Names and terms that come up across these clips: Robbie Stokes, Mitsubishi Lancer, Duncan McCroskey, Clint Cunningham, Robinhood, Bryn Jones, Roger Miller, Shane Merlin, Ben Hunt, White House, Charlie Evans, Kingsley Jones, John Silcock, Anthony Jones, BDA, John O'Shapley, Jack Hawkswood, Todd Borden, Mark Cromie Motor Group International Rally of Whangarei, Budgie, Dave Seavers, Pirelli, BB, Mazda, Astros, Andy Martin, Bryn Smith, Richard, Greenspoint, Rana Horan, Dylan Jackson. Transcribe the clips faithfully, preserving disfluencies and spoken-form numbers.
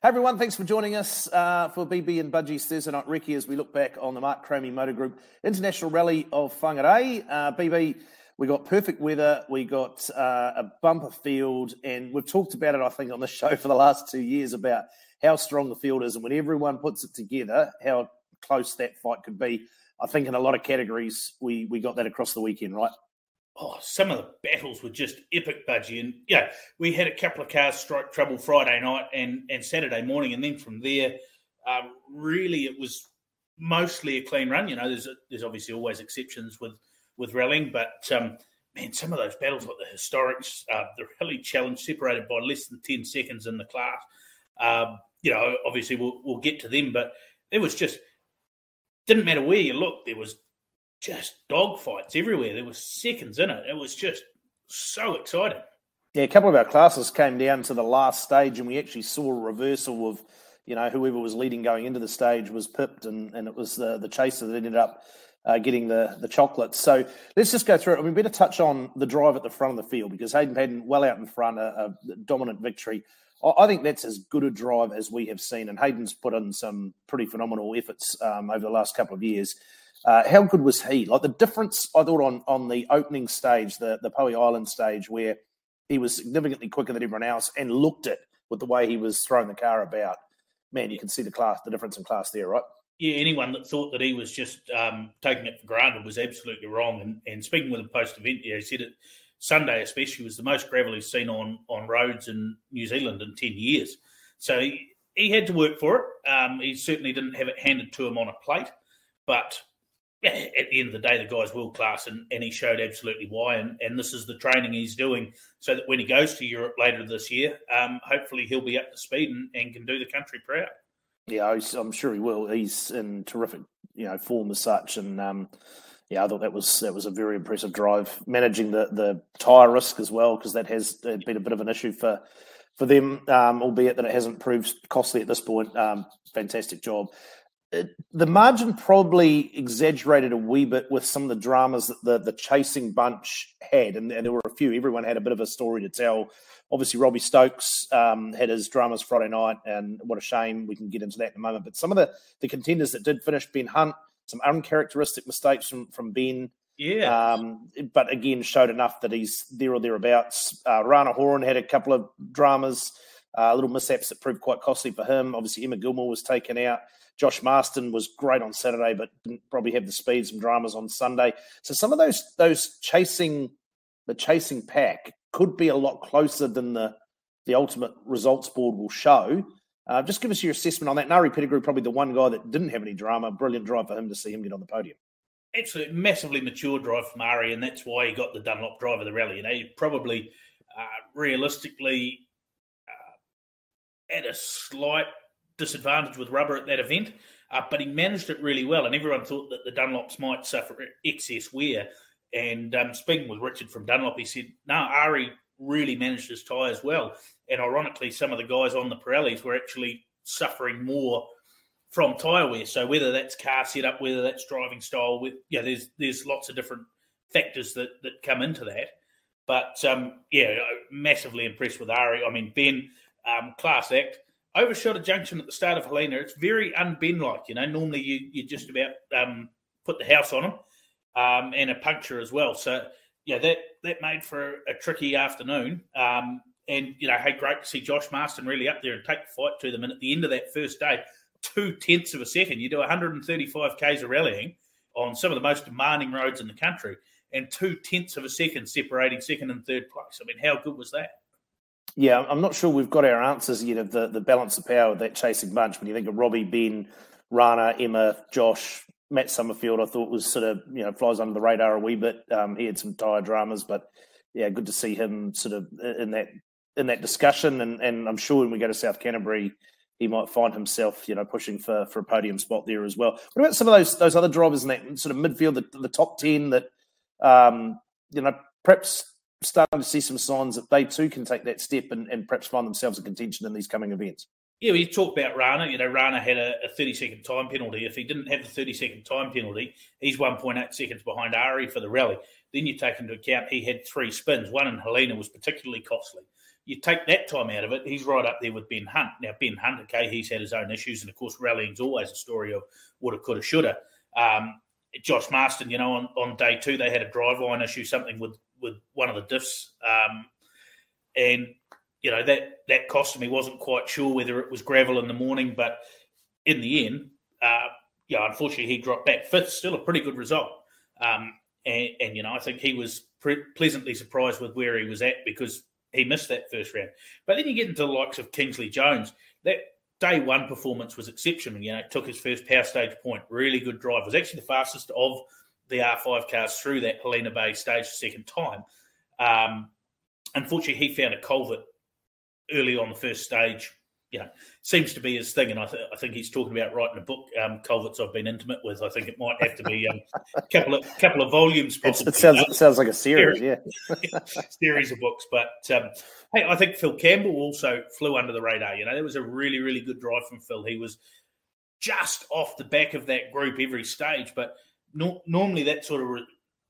Hey everyone, thanks for joining us uh, for B B and Budgie's Thursday Night Recce as we look back on the Mark Cromie Motor Group International Rally of Whangarei. Uh, B B, we got perfect weather, we got uh, a bumper field, and we've talked about it, I think, on this show for the last two years about how strong the field is, and when everyone puts it together, how close that fight could be. I think in a lot of categories, we, we got that across the weekend, right? Oh, some of the battles were just epic, Budgie. And, yeah, you know, we had a couple of cars strike trouble Friday night and, and Saturday morning. And then from there, um, really it was mostly a clean run. You know, there's a, there's obviously always exceptions with, with rallying. But, um, man, some of those battles, like the historics, uh, the rally challenge separated by less than ten seconds in the class. Um, you know, obviously we'll, we'll get to them. But it was just, didn't matter where you looked, there was just dogfights everywhere. There were seconds in it. It was just so exciting. Yeah, a couple of our classes came down to the last stage and we actually saw a reversal of, you know, whoever was leading going into the stage was pipped and, and it was the, the chaser that ended up uh, getting the, the chocolates. So let's just go through it. I mean, better touch on the drive at the front of the field because Hayden Padden well out in front, a, a dominant victory. I think that's as good a drive as we have seen, and Hayden's put in some pretty phenomenal efforts um, over the last couple of years. Uh, how good was he? Like the difference, I thought, on, on the opening stage, the, the Poe Island stage, where he was significantly quicker than everyone else and looked it with the way he was throwing the car about. Man, you can see the class, the difference in class there, right? Yeah, anyone that thought that he was just um, taking it for granted was absolutely wrong. And, and speaking with him post-event, yeah, he said it, Sunday especially was the most gravel he's seen on, on roads in New Zealand in ten years. So he, he had to work for it. Um, he certainly didn't have it handed to him on a plate. But at the end of the day, the guy's world-class, and, and he showed absolutely why. And, and this is the training he's doing so that when he goes to Europe later this year, um, hopefully he'll be up to speed and, and can do the country proud. Yeah, I'm sure he will. He's in terrific, you know, form as such. And um yeah, I thought that was that was a very impressive drive, managing the, the tyre risk as well, because that has been a bit of an issue for for them, um, albeit that it hasn't proved costly at this point. Um, fantastic job. It, the margin probably exaggerated a wee bit with some of the dramas that the, the chasing bunch had, and, and there were a few. Everyone had a bit of a story to tell. Obviously, Robbie Stokes um, had his dramas Friday night, and what a shame. We can get into that in a moment. But some of the, the contenders that did finish, Ben Hunt, some uncharacteristic mistakes from, from Ben. Yeah. Um, but again, showed enough that he's there or thereabouts. Uh, Rana Horan had a couple of dramas, uh, little mishaps that proved quite costly for him. Obviously, Emma Gilmore was taken out. Josh Marston was great on Saturday, but didn't probably have the speed, some dramas on Sunday. So some of those those chasing, the chasing pack could be a lot closer than the, the ultimate results board will show. Uh, just give us your assessment on that. Ari Pettigrew, probably the one guy that didn't have any drama. Brilliant drive for him to see him get on the podium. Absolutely massively mature drive from Ari, and that's why he got the Dunlop drive of the rally. You know, you probably uh, realistically uh, at a slight disadvantage with rubber at that event, uh, but he managed it really well, and everyone thought that the Dunlops might suffer excess wear. And um, speaking with Richard from Dunlop, he said, no, Ari really managed his tyre as well. And ironically, some of the guys on the Pirellis were actually suffering more from tyre wear. So whether that's car setup, whether that's driving style, with yeah, you know, there's there's lots of different factors that, that come into that. But um, yeah, massively impressed with Ari. I mean, Ben, um, class act, overshot a junction at the start of Helena. It's very un-Ben-like, you know. Normally you you just about um, put the house on him, um, and a puncture as well. So yeah, that that made for a tricky afternoon. Um, And, you know, hey, great to see Josh Marston really up there and take the fight to them. And at the end of that first day, two-tenths of a second, you do one hundred thirty-five kays of rallying on some of the most demanding roads in the country, and two-tenths of a second separating second and third place. I mean, how good was that? Yeah, I'm not sure we've got our answers yet of the, the balance of power of that chasing bunch. When you think of Robbie, Ben, Rana, Emma, Josh, Matt Summerfield, I thought was sort of, you know, flies under the radar a wee bit. Um, he had some tyre dramas, but, yeah, good to see him sort of in that – in that discussion, and, and I'm sure when we go to South Canterbury, he might find himself, you know, pushing for, for a podium spot there as well. What about some of those those other drivers in that sort of midfield, the, the top ten that, um, you know, perhaps starting to see some signs that they too can take that step and, and perhaps find themselves in contention in these coming events? Yeah, well, you talk about Rana. You know, Rana had a, a thirty-second time penalty. If he didn't have the thirty-second time penalty, he's one point eight seconds behind Ari for the rally. Then you take into account he had three spins. One in Helena was particularly costly. you take that time out of it, he's right up there with Ben Hunt. Now, Ben Hunt, okay, he's had his own issues, and, of course, rallying's always a story of woulda, coulda, shoulda. Um, Josh Marston, you know, on, on day two, they had a driveline issue, something with, with one of the diffs. Um, and, you know, that, that cost him. He wasn't quite sure whether it was gravel in the morning, but in the end, uh, yeah, unfortunately, he dropped back fifth. Still a pretty good result. Um, and, and, you know, I think he was pre- pleasantly surprised with where he was at because he missed that first round. But then you get into the likes of Kingsley Jones. That day one performance was exceptional. You know, took his first power stage point. Really good drive. It was actually the fastest of the R five cars through that Helena Bay stage the second time. Um, unfortunately, he found a culvert early on the first stage. You know, seems to be his thing, and I, th- I think he's talking about writing a book, um, culverts I've been intimate with. I think it might have to be um, a couple of couple of volumes. Possibly. It sounds it sounds like a series, series. yeah, series of books. But um, hey, I think Phil Campbell also flew under the radar. You know, there was a really really good drive from Phil. He was just off the back of that group every stage, but no- normally that sort of re-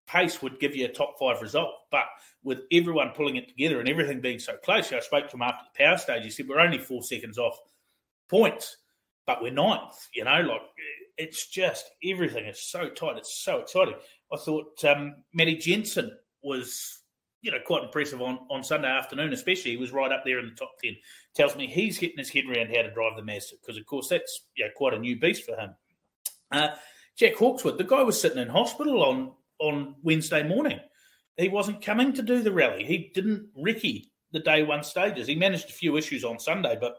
pace would give you a top five result. But with everyone pulling it together and everything being so close, I spoke to him after the power stage. He said, we're only four seconds off points, but we're ninth. You know, like it's just everything. It's so tight. It's so exciting. I thought um, Matty Jensen was, you know, quite impressive on, on Sunday afternoon, especially. He was right up there in the top ten. Tells me he's getting his head around how to drive the Mazda because, of course, that's you know, quite a new beast for him. Uh, Jack Hawkswood, the guy was sitting in hospital on on Wednesday morning. He wasn't coming to do the rally. He didn't recce the day one stages. He managed a few issues on Sunday, but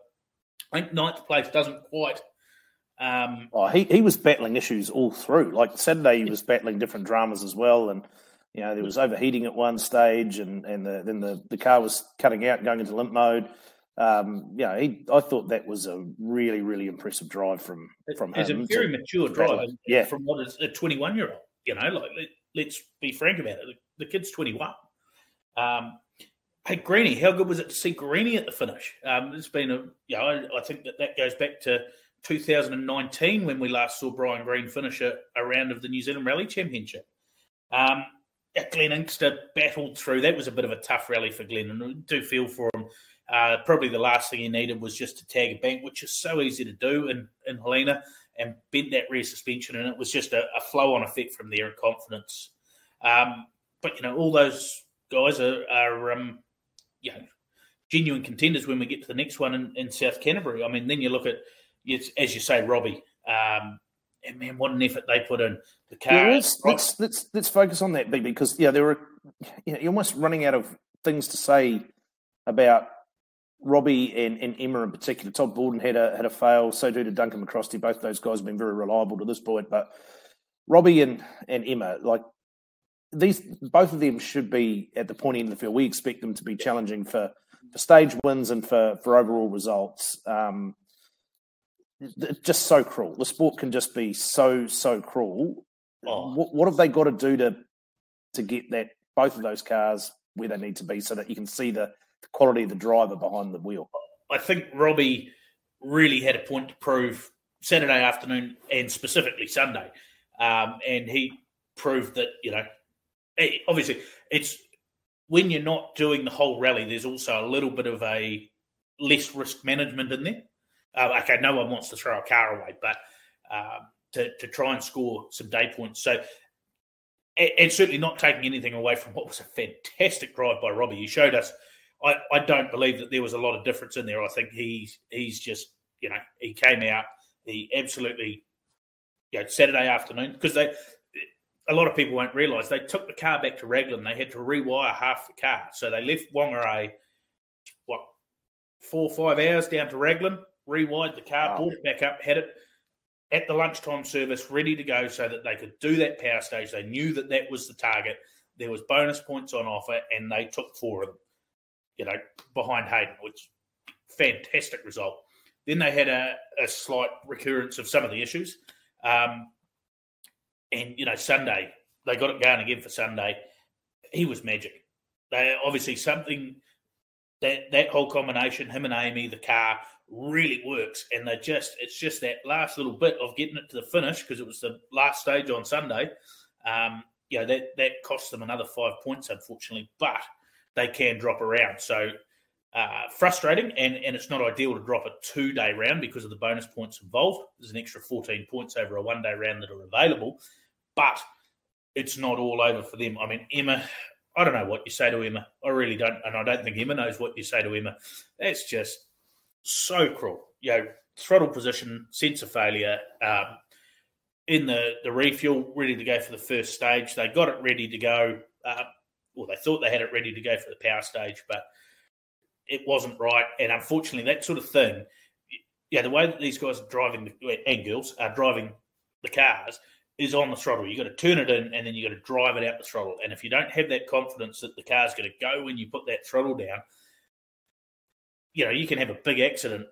I think ninth place doesn't quite... Um... Oh, he, he was battling issues all through. Like Saturday, he was battling different dramas as well, and you know there was overheating at one stage, and, and the, then the, the car was cutting out and going into limp mode. Um, you know, he, I thought that was a really, really impressive drive from, from it's him. It's a very to, mature to drive yeah. from what is a twenty-one-year-old. You know, like... Let's be frank about it. The kid's twenty-one. Um, hey, Greenie, how good was it to see Greenie at the finish? Um, it's been a, you know, I, I think that that goes back to two thousand nineteen when we last saw Brian Green finish a, a round of the New Zealand Rally Championship. Um, Glenn Inkster battled through. That was a bit of a tough rally for Glenn, and I do feel for him. Uh, probably the last thing he needed was just to tag a bank, which is so easy to do in, in Helena, and bent that rear suspension, and it was just a, a flow-on effect from there, and confidence. Um, but, you know, all those guys are, are um, you know, genuine contenders when we get to the next one in, in South Canterbury. I mean, then you look at, it's, as you say, Robbie, um, and, man, what an effort they put in. The car. Yeah, let's, let's, let's, let's focus on that, B B, because, you know, there were, you know, you're almost running out of things to say about Robbie and, and Emma in particular. Todd Borden had a had a fail. So too did Duncan McCroskey. Both those guys have been very reliable to this point. But Robbie and, and Emma, like these, both of them should be at the pointy end of the field. We expect them to be challenging for, for stage wins and for, for overall results. Um, just so cruel. The sport can just be so so cruel. Oh. What, what have they got to do to to get that both of those cars where they need to be so that you can see the the quality of the driver behind the wheel? I think Robbie really had a point to prove Saturday afternoon and specifically Sunday. Um, and he proved that, you know, it, obviously it's when you're not doing the whole rally, there's also a little bit of a less risk management in there. Uh, okay, no one wants to throw a car away, but um, to, to try and score some day points. So, and, and certainly not taking anything away from what was a fantastic drive by Robbie. He showed us I, I don't believe that there was a lot of difference in there. I think he's he's just, you know, he came out, he absolutely, you know, Saturday afternoon, because they, a lot of people won't realise, they took the car back to Raglan. They had to rewire half the car. So they left Whangarei, what, four or five hours down to Raglan, rewired the car, wow. brought it back up, had it at the lunchtime service ready to go so that they could do that power stage. They knew that that was the target. There was bonus points on offer, and they took four of them. You know, behind Hayden, which fantastic result. Then they had a, a slight recurrence of some of the issues. Um, and, you know, Sunday, they got it going again for Sunday. He was magic. They obviously something, that that whole combination, him and Amy, the car, really works. And they just, it's just that last little bit of getting it to the finish, because it was the last stage on Sunday. Um, you know, that, that cost them another five points, unfortunately. But they can drop around. So uh, frustrating, and, and it's not ideal to drop a two-day round because of the bonus points involved. There's an extra fourteen points over a one-day round that are available, but it's not all over for them. I mean, Emma, I don't know what you say to Emma. I really don't, and I don't think Emma knows what you say to Emma. That's just so cruel. You know, throttle position, sense of failure, um, in the, the refuel, ready to go for the first stage. They got it ready to go. Uh, well, they thought they had it ready to go for the power stage, but it wasn't right. And unfortunately, that sort of thing, yeah, the way that these guys are driving, and girls are driving the cars, is on the throttle. You've got to turn it in, and then you've got to drive it out the throttle. And if you don't have that confidence that the car's going to go when you put that throttle down, you know, you can have a big accident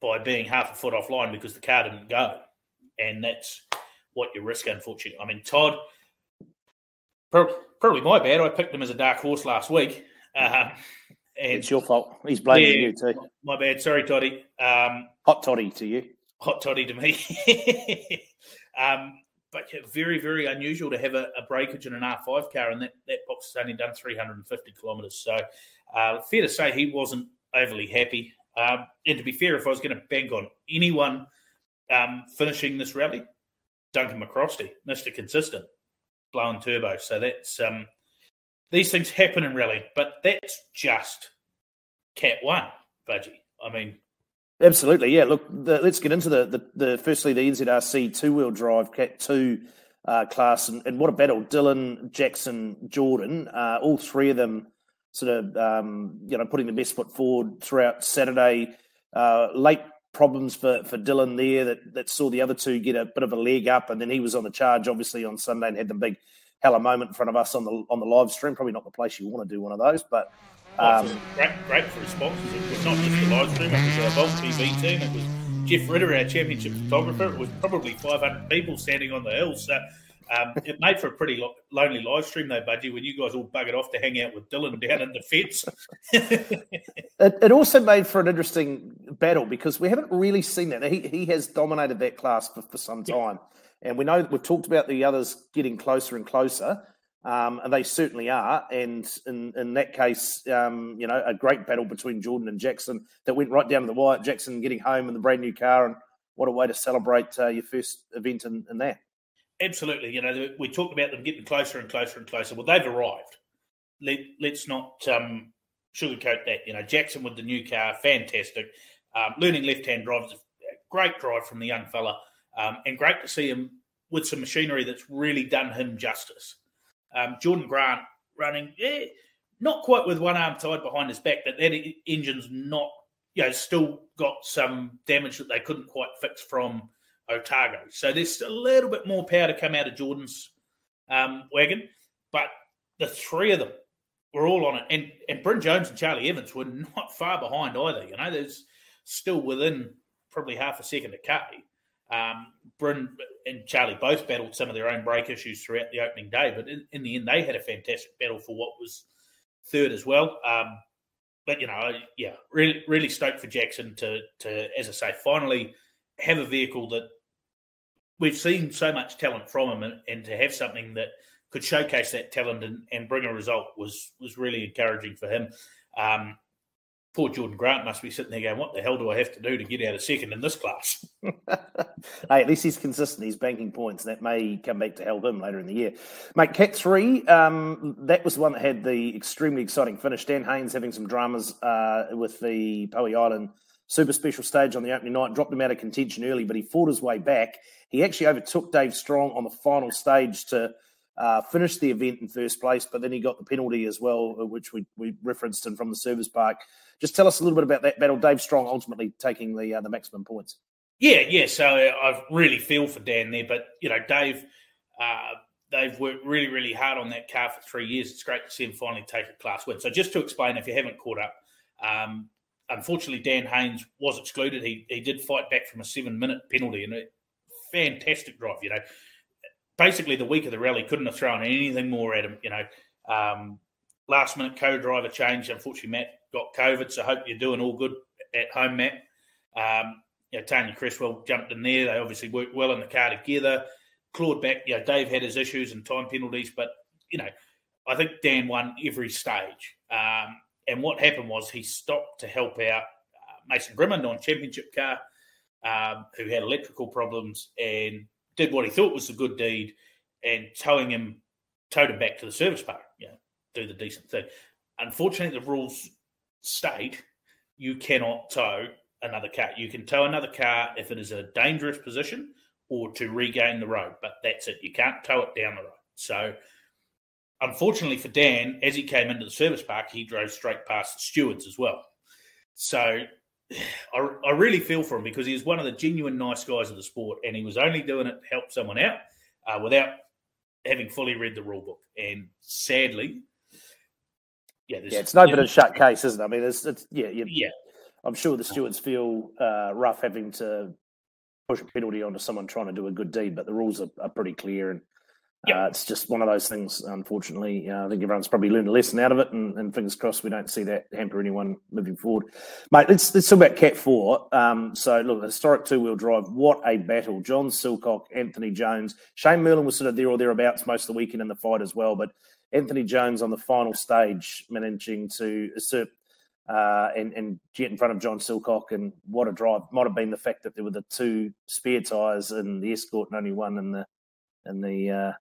by being half a foot offline because the car didn't go. And that's what you risk, unfortunately. I mean, Todd, probably my bad. I picked him as a dark horse last week. Uh, and it's your fault. He's blaming yeah, you too. My bad. Sorry, Toddy. Um, hot Toddy to you. Hot Toddy to me. um, but very, very unusual to have a, a breakage in an R five car, and that, that box has only done three hundred fifty kilometres. So uh, fair to say he wasn't overly happy. Um, and to be fair, if I was going to bank on anyone um, finishing this rally, Duncan McCroskey, Mister Consistent, blowing turbo. So that's um, these things happen in rally, but that's just Cat one, Budgie. I mean, absolutely, yeah. Look, the, let's get into the, the the firstly the N Z R C two wheel drive Cat two uh, class, and, and what a battle! Dylan Jackson, Jordan, uh, all three of them sort of um, you know putting the best foot forward throughout Saturday. Uh, late problems for, for Dylan there that, that saw the other two get a bit of a leg up, and then he was on the charge obviously on Sunday and had the big hella moment in front of us on the on the live stream. Probably not the place you want to do one of those, but um, oh, great, great for responses. It was not just the live stream, it was our Volt T V team, it was Jeff Ritter, our championship photographer, it was probably five hundred people standing on the hill, so um, it made for a pretty lo- lonely live stream though, Budgie, when you guys all buggered off to hang out with Dylan down in the fence. it, it also made for an interesting battle because we haven't really seen that. He he has dominated that class for, for some time. Yeah. And we know we've talked about the others getting closer and closer, um, and they certainly are. And in, in that case, um, you know, a great battle between Jordan and Jackson that went right down to the wire. Jackson getting home in the brand new car, and what a way to celebrate uh, your first event in, in there. Absolutely. You know, we talked about them getting closer and closer and closer. Well, they've arrived. Let, let's not um, sugarcoat that. You know, Jackson with the new car, fantastic. Um, learning left-hand drive is a great drive from the young fella, um, and great to see him with some machinery that's really done him justice. Um, Jordan Grant running, eh, not quite with one arm tied behind his back, but that engine's not, you know, still got some damage that they couldn't quite fix from Otago. So there's a little bit more power to come out of Jordan's um, wagon, but the three of them were all on it. And, and Bryn Jones and Charlie Evans were not far behind either. You know, there's still within probably half a second a K. Um, Bryn and Charlie both battled some of their own brake issues throughout the opening day, but in, in the end, they had a fantastic battle for what was third as well. Um, but, you know, yeah, really, really stoked for Jackson to, to, as I say, finally have a vehicle that we've seen so much talent from him, and, and to have something that could showcase that talent and, and bring a result was was really encouraging for him. Um, Poor Jordan Grant must be sitting there going, what the hell do I have to do to get out of second in this class? Hey, at least he's consistent. He's banking points. That may come back to help him later in the year. Mate, Cat three, um, that was the one that had the extremely exciting finish. Dan Haynes having some dramas uh, with the Poe Island Super Special Stage on the opening night. Dropped him out of contention early, but he fought his way back. He actually overtook Dave Strong on the final stage to uh, finish the event in first place, but then he got the penalty as well, which we, we referenced him from the service park. Just tell us a little bit about that battle. Dave Strong ultimately taking the uh, the maximum points. Yeah, yeah. So I really feel for Dan there, but you know, Dave, uh, they've worked really, really hard on that car for three years. It's great to see him finally take a class win. So just to explain, if you haven't caught up, um, unfortunately Dan Haynes was excluded. He he did fight back from a seven minute penalty, and a fantastic drive. You know, basically the week of the rally couldn't have thrown anything more at him. You know, um, last minute co-driver change. Unfortunately, Matt got COVID, so hope you're doing all good at home, Matt. Um, you know, Tanya Cresswell jumped in there. They obviously worked well in the car together. Clawed back. You know, Dave had his issues and time penalties, but, you know, I think Dan won every stage. Um, And what happened was he stopped to help out uh, Mason Grimmer, non-championship car, um, who had electrical problems, and did what he thought was a good deed and towing him, towed him back to the service park, you know, do the decent thing. Unfortunately, the rules state you cannot tow another car. You can tow another car if it is in a dangerous position or to regain the road, but that's it. You can't tow it down the road. So unfortunately for Dan, as he came into the service park, he drove straight past the stewards as well. So I, I really feel for him because he was one of the genuine nice guys of the sport, and he was only doing it to help someone out uh, without having fully read the rule book. And sadly, yeah, yeah it's no bit of shut case, isn't it? I mean, it's, it's yeah, yeah. I'm sure the stewards feel uh, rough having to push a penalty onto someone trying to do a good deed, but the rules are, are pretty clear and. Yep. Uh, it's just one of those things, unfortunately. Uh, I think everyone's probably learned a lesson out of it, and, and fingers crossed we don't see that hamper anyone moving forward. Mate, let's, let's talk about Cat four. Um, so, look, historic two-wheel drive. What a battle. John Silcock, Anthony Jones. Shane Merlin was sort of there or thereabouts most of the weekend in the fight as well, but Anthony Jones on the final stage managing to usurp uh, and, and jet in front of John Silcock, and what a drive. Might have been the fact that there were the two spare tyres in the Escort and only one in the in the uh,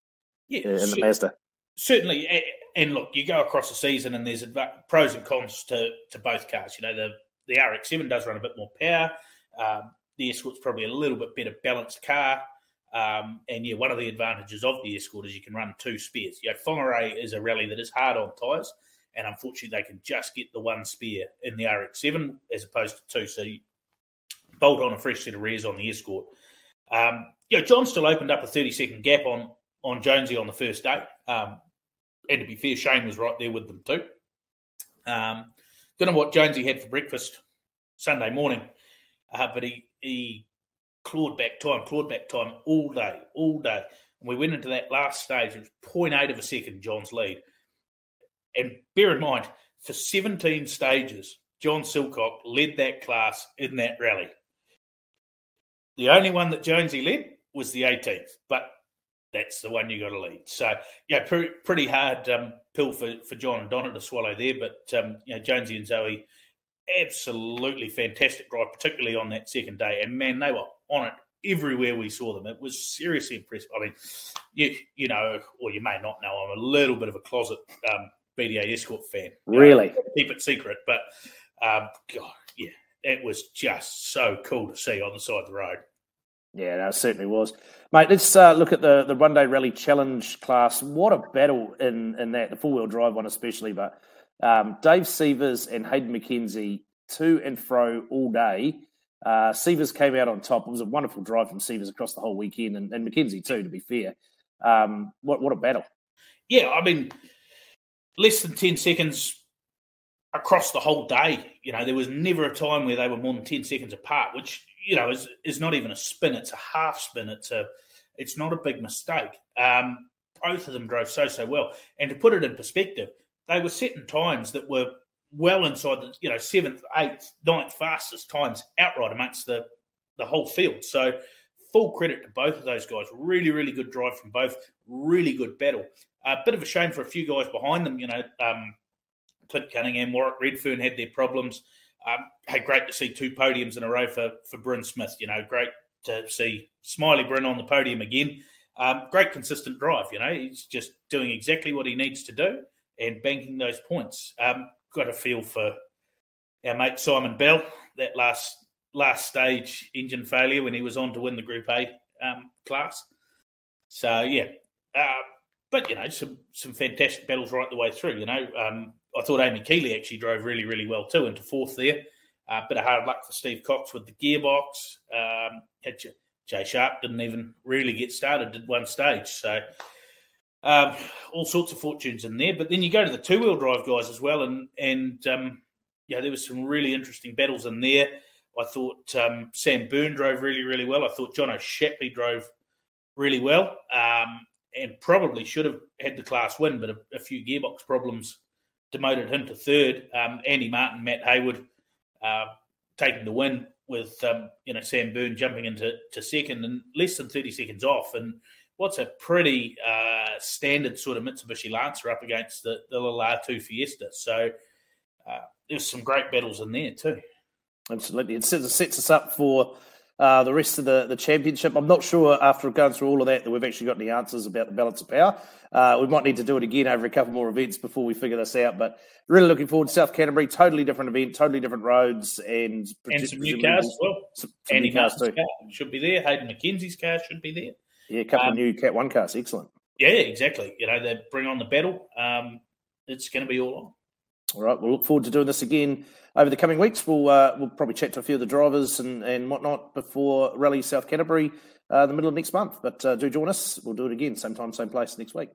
Yeah, in the Mazda. Certainly. And look, you go across the season and there's pros and cons to, to both cars. You know, the, the R X seven does run a bit more power. Um, the Escort's probably a little bit better balanced car. Um, and, yeah, one of the advantages of the Escort is you can run two spares. You know, Whangarei is a rally that is hard on tyres, and unfortunately they can just get the one spare in the R X seven as opposed to two. So you bolt on a fresh set of rears on the Escort. Um, you know, John still opened up a thirty-second gap on on Jonesy on the first day. Um, and to be fair, Shane was right there with them too. Um, don't know what Jonesy had for breakfast Sunday morning, uh, but he he clawed back time, clawed back time all day, all day. And we went into that last stage. It was zero point eight of a second, John's lead. And bear in mind, for seventeen stages, John Silcock led that class in that rally. The only one that Jonesy led was the eighteenth, but that's the one you got to lead. So, yeah, pre- pretty hard um, pill for, for John and Donna to swallow there. But, um, you know, Jonesy and Zoe, absolutely fantastic drive, particularly on that second day. And, man, they were on it everywhere we saw them. It was seriously impressive. I mean, you you know, or you may not know, I'm a little bit of a closet um, B D A Escort fan. Really? You know, keep it secret. But, um, God, yeah, it was just so cool to see on the side of the road. Yeah, no, it certainly was. Mate, let's uh, look at the, the one-day rally challenge class. What a battle in, in that, the four-wheel drive one especially. But um, Dave Seavers and Hayden McKenzie to and fro all day. Uh, Seavers came out on top. It was a wonderful drive from Seavers across the whole weekend, and, and McKenzie too, to be fair. Um, what what a battle. Yeah, I mean, less than ten seconds across the whole day. You know, there was never a time where they were more than ten seconds apart, which... you know, is is not even a spin. It's a half spin. It's a, it's not a big mistake. Um, both of them drove so, so well. And to put it in perspective, they were setting times that were well inside the, you know, seventh, eighth, ninth fastest times outright amongst the, the whole field. So full credit to both of those guys. Really, really good drive from both. Really good battle. A bit of a shame for a few guys behind them. You know, um, Clint Cunningham, Warwick Redfern had their problems. Um, hey, great to see two podiums in a row for, for Bryn Smith. You know, great to see Smiley Bryn on the podium again. Um, great consistent drive, you know. He's just doing exactly what he needs to do and banking those points. Um, got a feel for our mate Simon Bell, that last last stage engine failure when he was on to win the Group A um, class. So, yeah. Uh, but, you know, some, some fantastic battles right the way through, you know. Um I thought Amy Keeley actually drove really, really well too, into fourth there. A uh, bit of hard luck for Steve Cox with the gearbox. Um, Jay Sharp didn't even really get started, did one stage. So um, all sorts of fortunes in there. But then you go to the two-wheel drive guys as well, and, and um, yeah, there was some really interesting battles in there. I thought um, Sam Byrne drove really, really well. I thought John O'Shapley drove really well um, and probably should have had the class win, but a, a few gearbox problems demoted him to third. Um, Andy Martin, Matt Hayward uh, taking the win with um, you know Sam Byrne jumping into to second and less than thirty seconds off. And what's a pretty uh, standard sort of Mitsubishi Lancer up against the, the little R two Fiesta. So uh, there's some great battles in there too. Absolutely. It sets, it sets us up for uh, the rest of the, the championship. I'm not sure after going through all of that that we've actually got any answers about the balance of power. Uh, we might need to do it again over a couple more events before we figure this out. But really looking forward to South Canterbury. Totally different event, totally different roads. And, and some new cars as well. Some, some Andy Carson's car should be there. Hayden McKenzie's car should be there. Yeah, a couple um, of new Cat one cars. Excellent. Yeah, exactly. You know, they bring on the battle. Um, it's going to be all on. All right, we'll look forward to doing this again over the coming weeks. We'll uh, we'll probably chat to a few of the drivers and, and whatnot before Rally South Canterbury uh, in the middle of next month. But uh, do join us. We'll do it again, same time, same place next week.